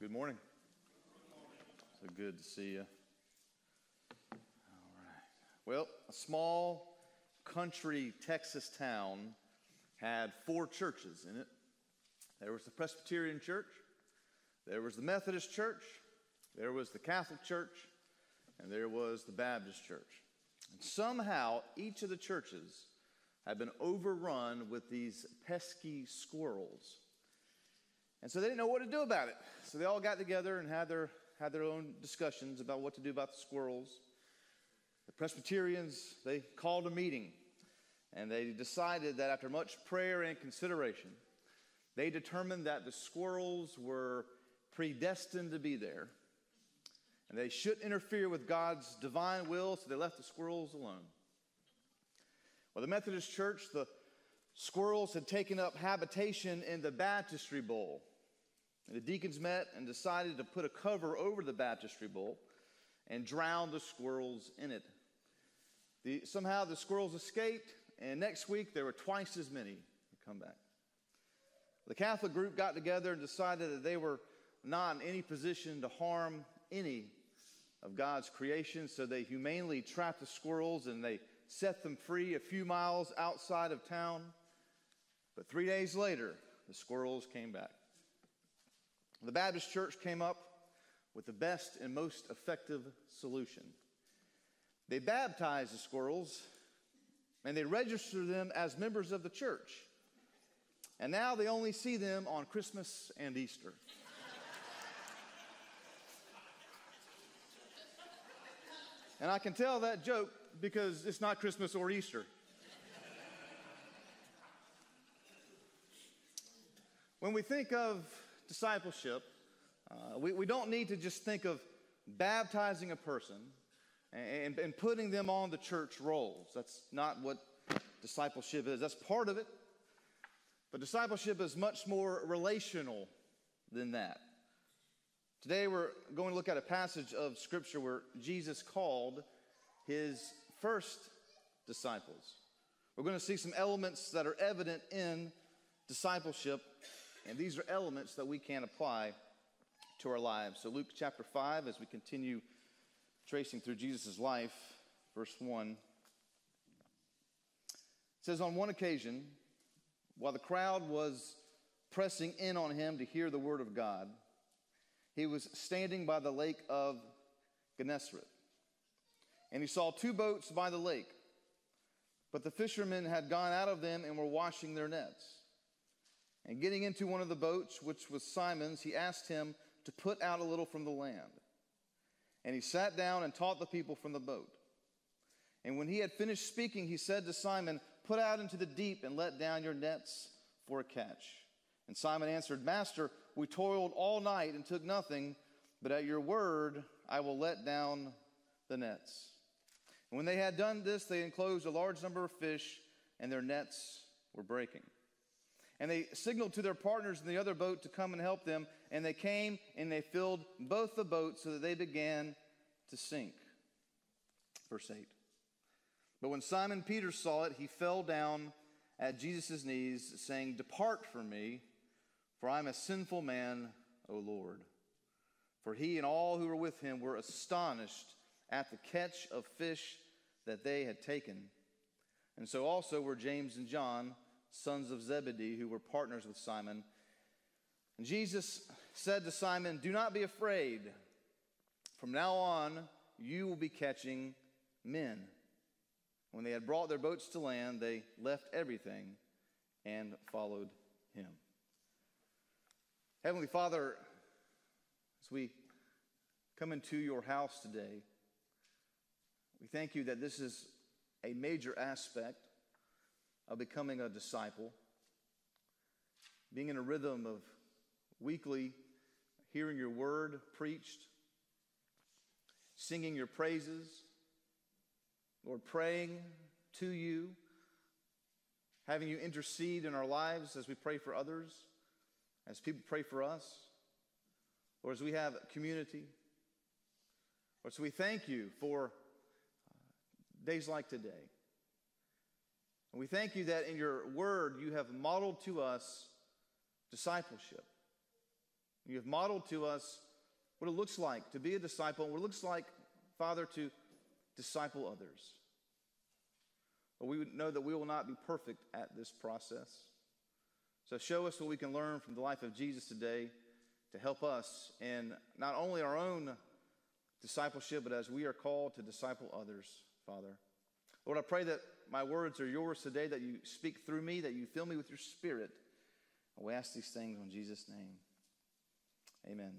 Good morning. So good to see you. All right. Well, a small country Texas town had four churches in it. There was the Presbyterian Church, there was the Methodist Church, there was the Catholic Church, and there was the Baptist Church. And somehow each of the churches had been overrun with these pesky squirrels. And so they didn't know what to do about it. So they all got together and had their own discussions about what to do about the squirrels. The Presbyterians, they called a meeting, and they decided that after much prayer and consideration, they determined that the squirrels were predestined to be there, and they shouldn't interfere with God's divine will, so they left the squirrels alone. Well, the Methodist Church, the squirrels had taken up habitation in the baptistry bowl. And the deacons met and decided to put a cover over the baptistry bowl and drown the squirrels in it. Somehow the squirrels escaped, and next week there were twice as many to come back. The Catholic group got together and decided that they were not in any position to harm any of God's creation, so they humanely trapped the squirrels and they set them free a few miles outside of town. But 3 days later, the squirrels came back. The Baptist Church came up with the best and most effective solution. They baptized the squirrels, and they registered them as members of the church. And now they only see them on Christmas and Easter. And I can tell that joke because it's not Christmas or Easter. When we think of discipleship, we don't need to just think of baptizing a person and putting them on the church rolls. That's not what discipleship is. That's part of it. But discipleship is much more relational than that. Today we're going to look at a passage of Scripture where Jesus called his first disciples. We're going to see some elements that are evident in discipleship, and these are elements that we can apply to our lives. So Luke chapter 5, as we continue tracing through Jesus' life, verse 1, it says, "On one occasion, while the crowd was pressing in on him to hear the word of God, he was standing by the lake of Gennesaret. And he saw two boats by the lake, but the fishermen had gone out of them and were washing their nets. And getting into one of the boats, which was Simon's, he asked him to put out a little from the land. And he sat down and taught the people from the boat. And when he had finished speaking, he said to Simon, 'Put out into the deep and let down your nets for a catch.' And Simon answered, 'Master, we toiled all night and took nothing, but at your word I will let down the nets.' And when they had done this, they enclosed a large number of fish, and their nets were breaking. And they signaled to their partners in the other boat to come and help them. And they came and they filled both the boats so that they began to sink." Verse 8. "But when Simon Peter saw it, he fell down at Jesus' knees, saying, 'Depart from me, for I am a sinful man, O Lord.' For he and all who were with him were astonished at the catch of fish that they had taken. And so also were James and John, sons of Zebedee, who were partners with Simon. And Jesus said to Simon, 'Do not be afraid. From now on, you will be catching men.' When they had brought their boats to land, they left everything and followed him." Heavenly Father, as we come into your house today, we thank you that this is a major aspect of becoming a disciple, being in a rhythm of weekly hearing your word preached, singing your praises, Lord, praying to you, having you intercede in our lives as we pray for others, as people pray for us, or as we have community. Lord, so we thank you for days like today. And we thank you that in your word you have modeled to us discipleship. You have modeled to us what it looks like to be a disciple, what it looks like, Father, to disciple others. But we would know that we will not be perfect at this process. So show us what we can learn from the life of Jesus today to help us in not only our own discipleship, but as we are called to disciple others, Father. Lord, I pray that my words are yours today, that you speak through me, that you fill me with your Spirit. And we ask these things in Jesus' name. Amen.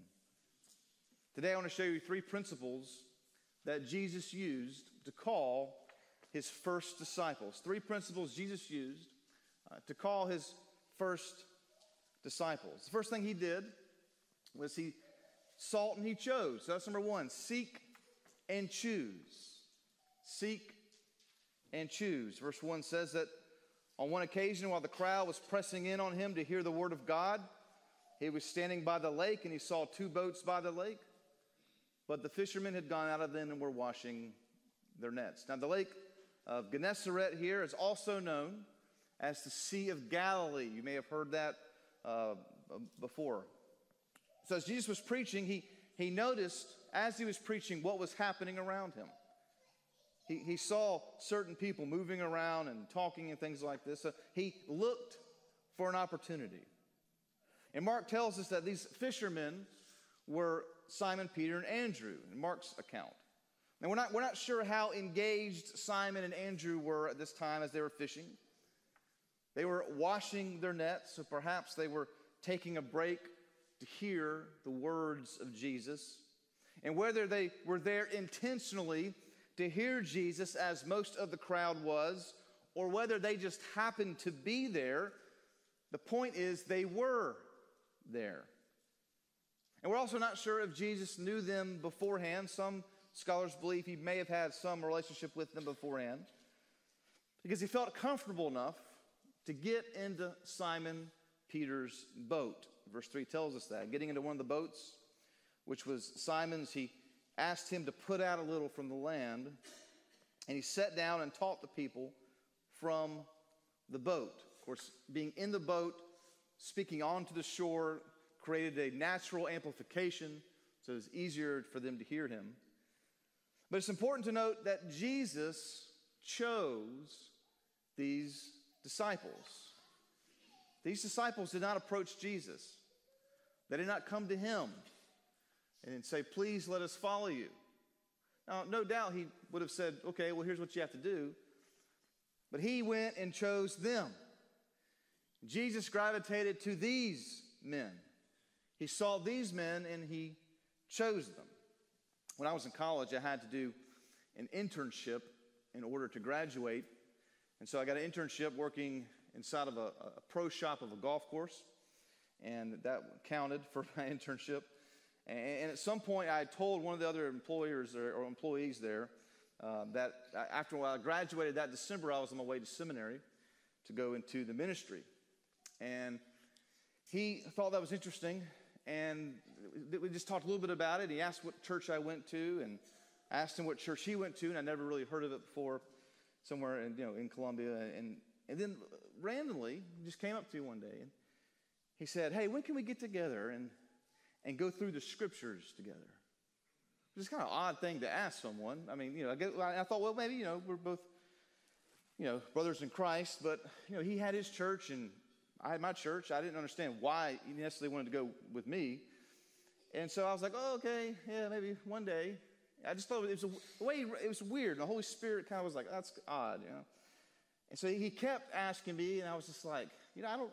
Today I want to show you three principles that Jesus used to call his first disciples. Three principles Jesus used to call his first disciples. The first thing he did was he sought and he chose. So that's number one, seek and choose. Seek and choose. Verse 1 says that on one occasion while the crowd was pressing in on him to hear the word of God, he was standing by the lake and he saw two boats by the lake, but the fishermen had gone out of them and were washing their nets. Now the lake of Gennesaret here is also known as the Sea of Galilee. You may have heard that before. So as Jesus was preaching, he noticed as he was preaching what was happening around him. He saw certain people moving around and talking and things like this. So he looked for an opportunity. And Mark tells us that these fishermen were Simon, Peter, and Andrew in Mark's account. Now we're not sure how engaged Simon and Andrew were at this time as they were fishing. They were washing their nets, so perhaps they were taking a break to hear the words of Jesus. And whether they were there intentionally to hear Jesus, as most of the crowd was, or whether they just happened to be there, the point is they were there. And we're also not sure if Jesus knew them beforehand. Some scholars believe he may have had some relationship with them beforehand, because he felt comfortable enough to get into Simon Peter's boat. Verse 3 tells us that. Getting into one of the boats, which was Simon's, he asked him to put out a little from the land, and he sat down and taught the people from the boat. Of course, being in the boat, speaking onto the shore, created a natural amplification, so it was easier for them to hear him. But it's important to note that Jesus chose these disciples. These disciples did not approach Jesus. They did not come to him and say, please let us follow you. Now, no doubt he would have said, okay, well, here's what you have to do. But he went and chose them. Jesus gravitated to these men. He saw these men and he chose them. When I was in college, I had to do an internship in order to graduate. And so I got an internship working inside of a pro shop of a golf course, and that counted for my internship. And at some point, I told one of the other employers or employees there that after a while I graduated that December, I was on my way to seminary to go into the ministry. And he thought that was interesting, and we just talked a little bit about it. He asked what church I went to, and I asked him what church he went to, and I never really heard of it before, somewhere in, in Columbia. And then randomly, he just came up to me one day, and he said, hey, when can we get together and go through the scriptures together? Which is kind of an odd thing to ask someone. I mean, I thought, well, maybe, we're both, brothers in Christ, but, he had his church and I had my church. I didn't understand why he necessarily wanted to go with me. And so I was like, oh, okay, yeah, maybe one day. I just thought it was weird. And the Holy Spirit kind of was like, that's odd, And so he kept asking me, and I was just like, I don't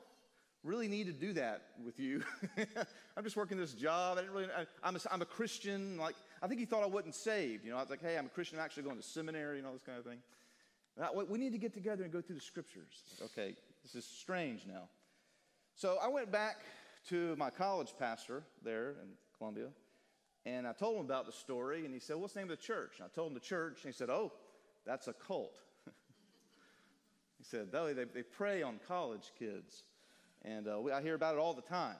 really need to do that with you. I'm just working this job. I'm a Christian. Like, I think he thought I wasn't saved. I was like, hey, I'm a Christian. I'm actually going to seminary and all this kind of thing. We need to get together and go through the scriptures. Okay, this is strange now. So I went back to my college pastor there in Columbia, and I told him about the story, and he said, what's the name of the church? And I told him the church, and he said, oh, that's a cult. He said, they prey on college kids. And I hear about it all the time,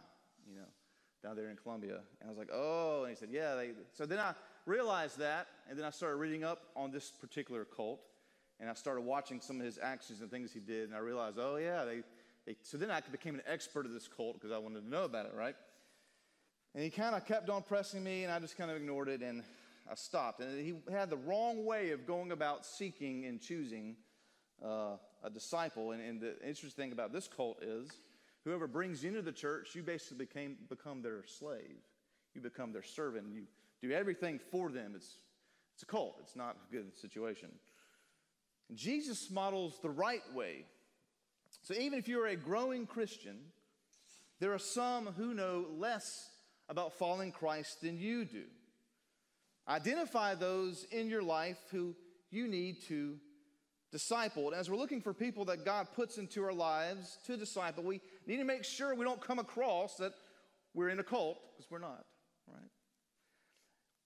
down there in Columbia. And I was like, oh, and he said, yeah. So then I realized that, and then I started reading up on this particular cult, and I started watching some of his actions and things he did, and I realized, oh, yeah. So then I became an expert of this cult because I wanted to know about it, right? And he kind of kept on pressing me, and I just kind of ignored it, and I stopped. And he had the wrong way of going about seeking and choosing a disciple. And the interesting thing about this cult is whoever brings you into the church, you basically become their slave. You become their servant. You do everything for them. It's a cult. It's not a good situation. Jesus models the right way. So even if you're a growing Christian, there are some who know less about following Christ than you do. Identify those in your life who you need to disciple. And as we're looking for people that God puts into our lives to disciple, we need to make sure we don't come across that we're in a cult, because we're not, right?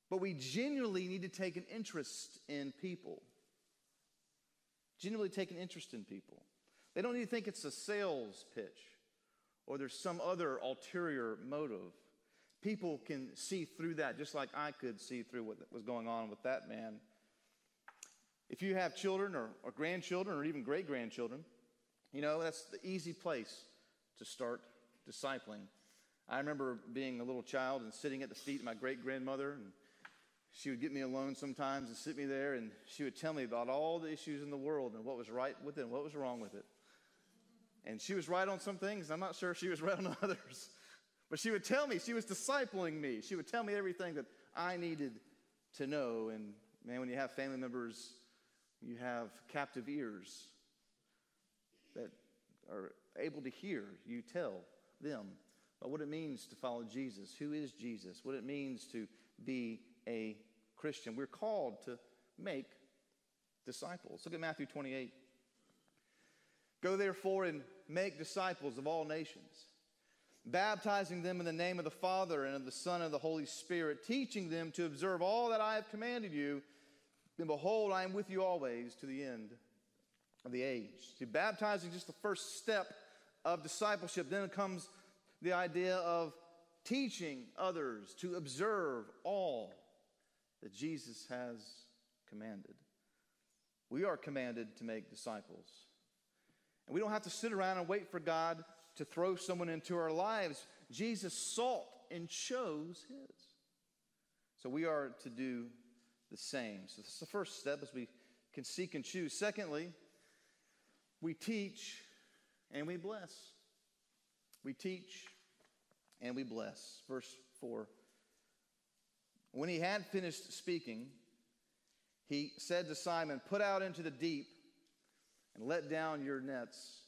But we genuinely need to take an interest in people. Genuinely take an interest in people. They don't need to think it's a sales pitch or there's some other ulterior motive. People can see through that, just like I could see through what was going on with that man. If you have children or grandchildren or even great-grandchildren, you know, that's the easy place to start discipling. I remember being a little child and sitting at the feet of my great-grandmother, and she would get me alone sometimes and sit me there, and she would tell me about all the issues in the world and what was right with it and what was wrong with it. And she was right on some things. I'm not sure she was right on others. But she would tell me. She was discipling me. She would tell me everything that I needed to know. And, man, when you have family members, you have captive ears that are able to hear you tell them about what it means to follow Jesus, who is Jesus, what it means to be a Christian. We're called to make disciples. Look at Matthew 28. Go therefore and make disciples of all nations, baptizing them in the name of the Father and of the Son and of the Holy Spirit, teaching them to observe all that I have commanded you. And behold, I am with you always to the end of the age. See, baptizing is just the first step of discipleship. Then comes the idea of teaching others to observe all that Jesus has commanded. We are commanded to make disciples. And we don't have to sit around and wait for God to throw someone into our lives. Jesus sought and chose his. So we are to do the same. So this is the first step, as we can seek and choose. Secondly, we teach and we bless. We teach and we bless. Verse 4. When he had finished speaking, he said to Simon, "Put out into the deep and let down your nets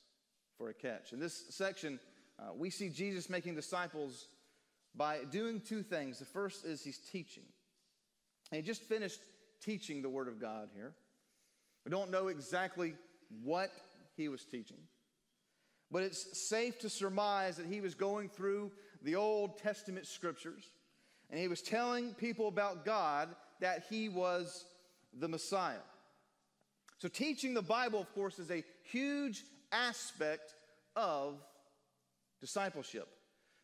for a catch." In this section, we see Jesus making disciples by doing two things. The first is he's teaching. And he just finished teaching the Word of God here. We don't know exactly what he was teaching, but it's safe to surmise that he was going through the Old Testament scriptures, and he was telling people about God, that he was the Messiah. So teaching the Bible, of course, is a huge aspect of discipleship.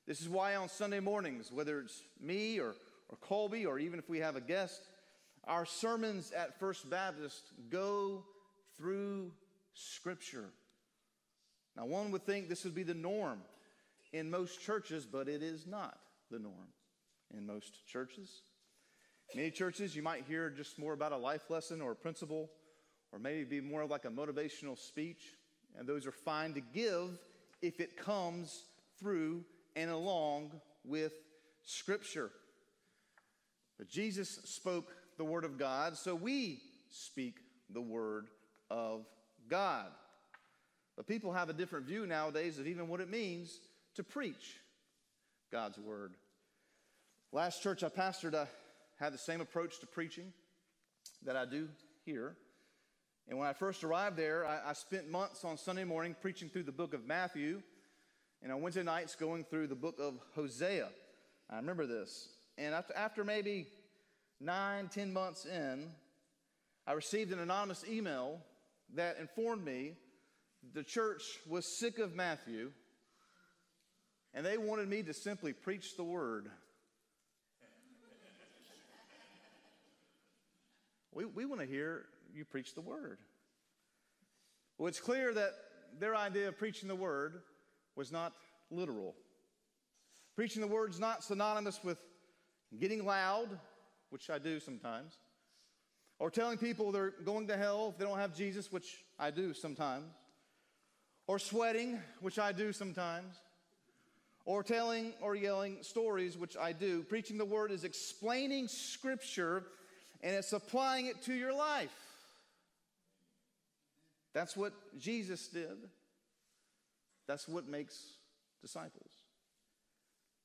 This is why on Sunday mornings, whether it's me or Colby, or even if we have a guest, our sermons at First Baptist go through Scripture. Now, one would think this would be the norm in most churches, but it is not the norm in most churches. Many churches, you might hear just more about a life lesson or a principle, or maybe be more like a motivational speech, and those are fine to give if it comes through and along with Scripture. But Jesus spoke the Word of God, so we speak the Word of God. But people have a different view nowadays of even what it means to preach God's Word. Last church I pastored, I had the same approach to preaching that I do here. And when I first arrived there, I spent months on Sunday morning preaching through the book of Matthew, and on Wednesday nights going through the book of Hosea. I remember this. And after maybe 9-10 months in, I received an anonymous email that informed me the church was sick of Matthew, and they wanted me to simply preach the word. We want to hear you preach the word. Well, it's clear that their idea of preaching the word was not literal. Preaching the word's not synonymous with getting loud, which I do sometimes, or telling people they're going to hell if they don't have Jesus, which I do sometimes, or sweating, which I do sometimes, or telling or yelling stories, which I do. Preaching the word is explaining Scripture, and it's applying it to your life. That's what Jesus did. That's what makes disciples.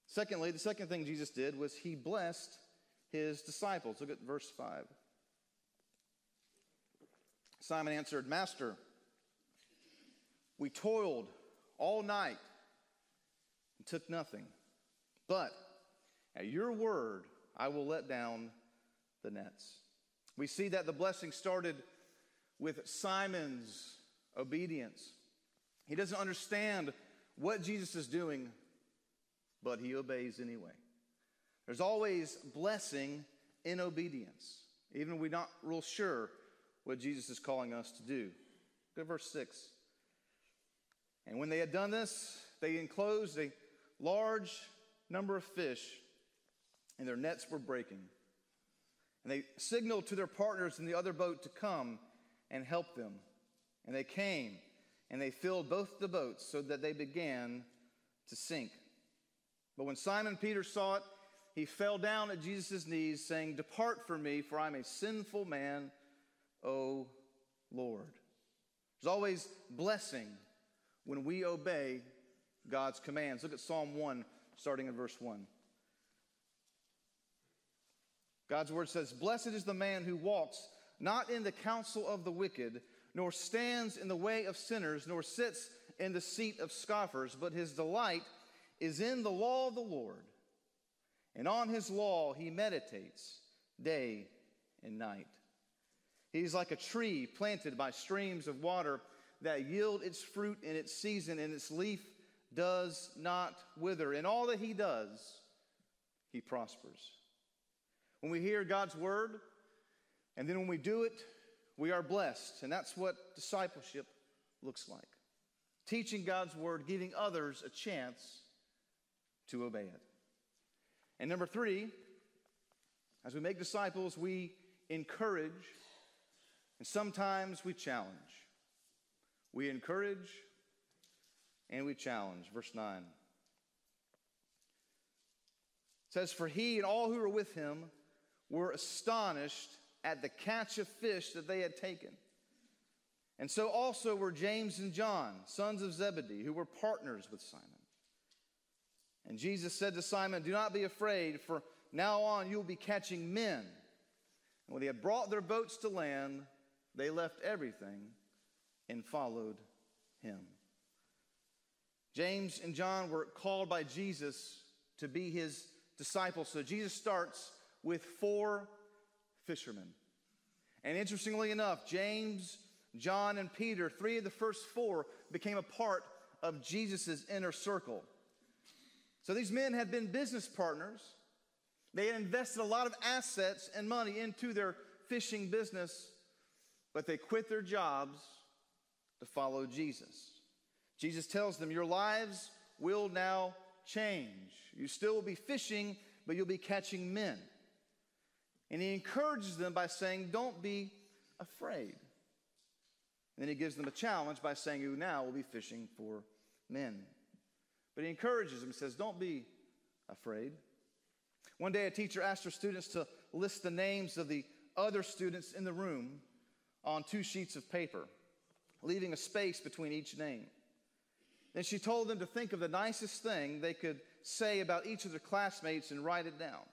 Secondly, the second thing Jesus did was he blessed his disciples. Look at verse 5. Simon answered, "Master, we toiled all night and took nothing, but at your word I will let down the nets." We see that the blessing started with Simon's obedience. He doesn't understand what Jesus is doing, but he obeys anyway. There's always blessing in obedience, even if we're not real sure what Jesus is calling us to do. Look at verse 6. "And when they had done this, they enclosed a large number of fish, and their nets were breaking. And they signaled to their partners in the other boat to come and help them. And they came, and they filled both the boats so that they began to sink. But when Simon Peter saw it, he fell down at Jesus' knees, saying, 'Depart from me, for I'm a sinful man, O Lord.'" There's always blessing when we obey God's commands. Look at Psalm 1, starting in verse 1. God's word says, "Blessed is the man who walks not in the counsel of the wicked, nor stands in the way of sinners, nor sits in the seat of scoffers, but his delight is in the law of the Lord, and on his law he meditates day and night. He's like a tree planted by streams of water that yield its fruit in its season, and its leaf does not wither. In all that he does, he prospers." When we hear God's word, and then when we do it, we are blessed. And that's what discipleship looks like. Teaching God's word, giving others a chance to obey it. And number 3, as we make disciples, we encourage, and sometimes we challenge. We encourage and we challenge. Verse 9. It says, "For he and all who were with him were astonished at the catch of fish that they had taken. And so also were James and John, sons of Zebedee, who were partners with Simon. And Jesus said to Simon, 'Do not be afraid, for now on you will be catching men.' And when they had brought their boats to land, they left everything and followed him." James and John were called by Jesus to be his disciples. So Jesus starts with 4 fishermen. And interestingly enough, James, John, and Peter, 3 of the first 4, became a part of Jesus' inner circle. So these men had been business partners. They had invested a lot of assets and money into their fishing business, but they quit their jobs to follow Jesus. Jesus tells them, "Your lives will now change. You still will be fishing, but you'll be catching men." And he encourages them by saying, "Don't be afraid." And then he gives them a challenge by saying, "You now will be fishing for men." But he encourages them. He says, "Don't be afraid." One day a teacher asked her students to list the names of the other students in the room on 2 sheets of paper, leaving a space between each name. Then she told them to think of the nicest thing they could say about each of their classmates and write it down.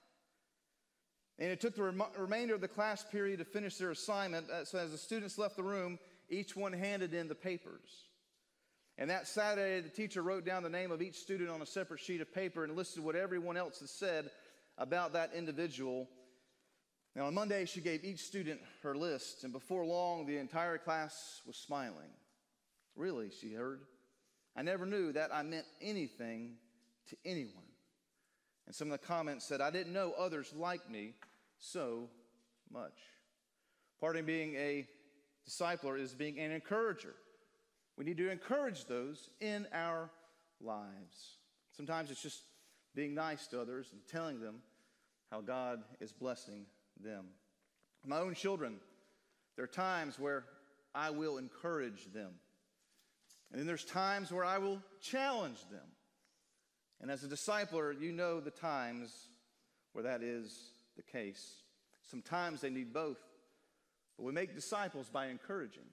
And it took the remainder of the class period to finish their assignment. So as the students left the room, each one handed in the papers. And that Saturday, the teacher wrote down the name of each student on a separate sheet of paper and listed what everyone else had said about that individual. Now, on Monday, she gave each student her list, and before long, the entire class was smiling. "Really," she heard, "I never knew that I meant anything to anyone." And some of the comments said, "I didn't know others liked me so much." Part of being a discipler is being an encourager. We need to encourage those in our lives. Sometimes it's just being nice to others and telling them how God is blessing them. My own children, there are times where I will encourage them. And then there's times where I will challenge them. And as a discipler, you know the times where that is the case. Sometimes they need both. But we make disciples by encouraging.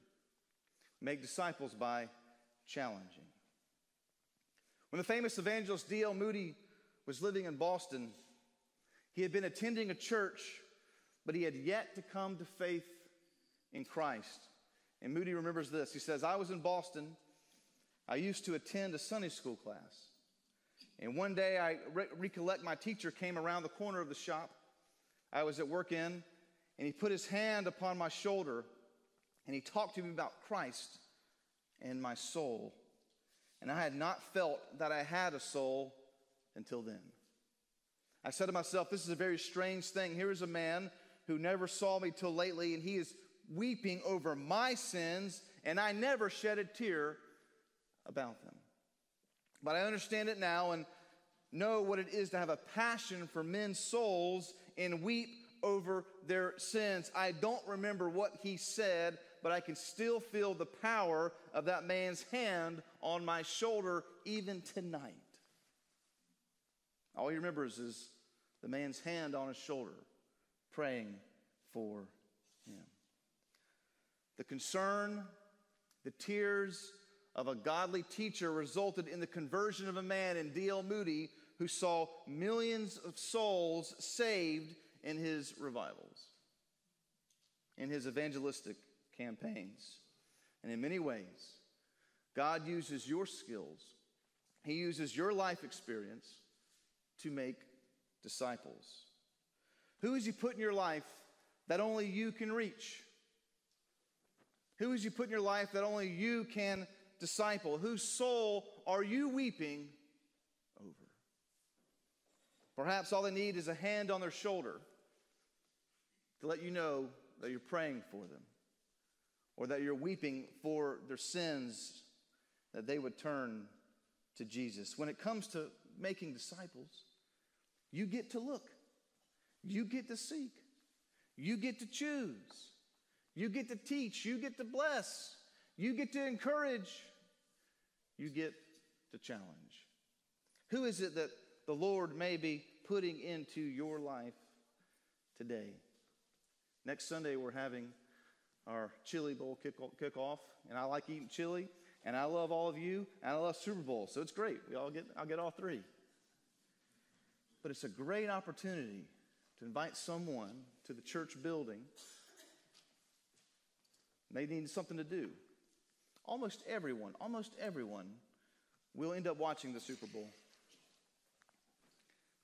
We make disciples by challenging. When the famous evangelist D.L. Moody was living in Boston, he had been attending a church, but he had yet to come to faith in Christ. And Moody remembers this. He says, I was in Boston. I used to attend a Sunday school class. And one day I recollect my teacher came around the corner of the shop I was at work in, and he put his hand upon my shoulder, and he talked to me about Christ and my soul. And I had not felt that I had a soul until then. I said to myself, this is a very strange thing. Here is a man who never saw me till lately, and he is weeping over my sins, and I never shed a tear about them. But I understand it now and know what it is to have a passion for men's souls and weep over their sins. I don't remember what he said, but I can still feel the power of that man's hand on my shoulder even tonight. All he remembers is the man's hand on his shoulder praying for him. The concern, the tears of a godly teacher resulted in the conversion of a man in D.L. Moody who saw millions of souls saved in his revivals, in his evangelistic campaigns. And in many ways, God uses your skills. He uses your life experience to make disciples. Who is he put in your life that only you can reach? Who is he put in your life that only you can disciple? Whose soul are you weeping over? Perhaps all they need is a hand on their shoulder to let you know that you're praying for them or that you're weeping for their sins, that they would turn to Jesus. When it comes to making disciples, you get to look, you get to seek, you get to choose, you get to teach, you get to bless, you get to encourage, you get to challenge. Who is it that the Lord may be putting into your life today? Next Sunday, we're having our chili bowl kickoff, and I like eating chili, and I love all of you, and I love Super Bowl, so it's great. I'll get all three. But it's a great opportunity to invite someone to the church building. They need something to do. Almost everyone will end up watching the Super Bowl.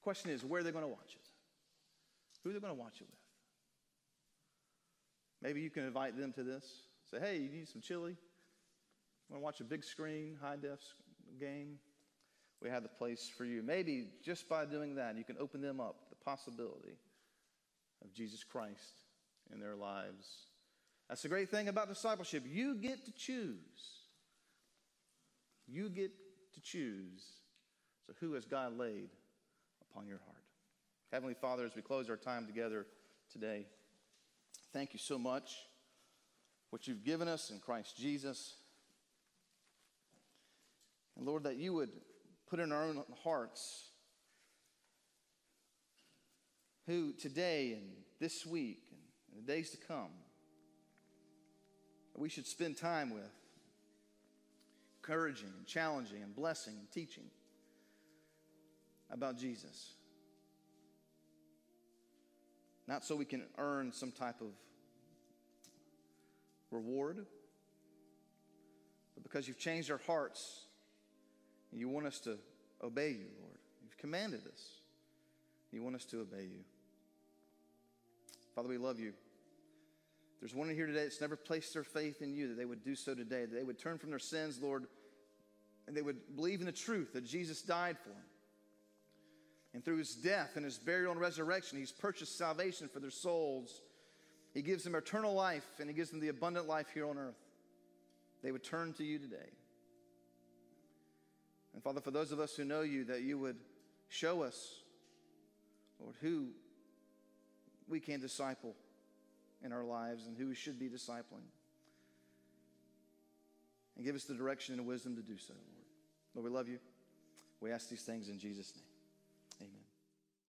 Question is, where are they going to watch it? Who are they going to watch it with? Maybe you can invite them to this. Say, hey, you need some chili? Want to watch a big screen, high-def game? We have the place for you. Maybe just by doing that, you can open them up to the possibility of Jesus Christ in their lives. That's the great thing about discipleship. You get to choose. You get to choose. So who has God laid on your heart? Heavenly Father, as we close our time together today, thank you so much for what you've given us in Christ Jesus. And Lord, that you would put in our own hearts who today and this week and the days to come we should spend time with, encouraging and challenging and blessing and teaching about Jesus. Not so we can earn some type of reward, but because you've changed our hearts and you want us to obey you, Lord. You've commanded us. You want us to obey you. Father, we love you. If there's one here today that's never placed their faith in you, that they would do so today, that they would turn from their sins, Lord, and they would believe in the truth that Jesus died for them. And through his death and his burial and resurrection, he's purchased salvation for their souls. He gives them eternal life, and he gives them the abundant life here on earth. They would turn to you today. And Father, for those of us who know you, that you would Show us, Lord, who we can disciple in our lives and who we should be discipling. And give us the direction and wisdom to do so, Lord. Lord, we love you. We ask these things in Jesus' name.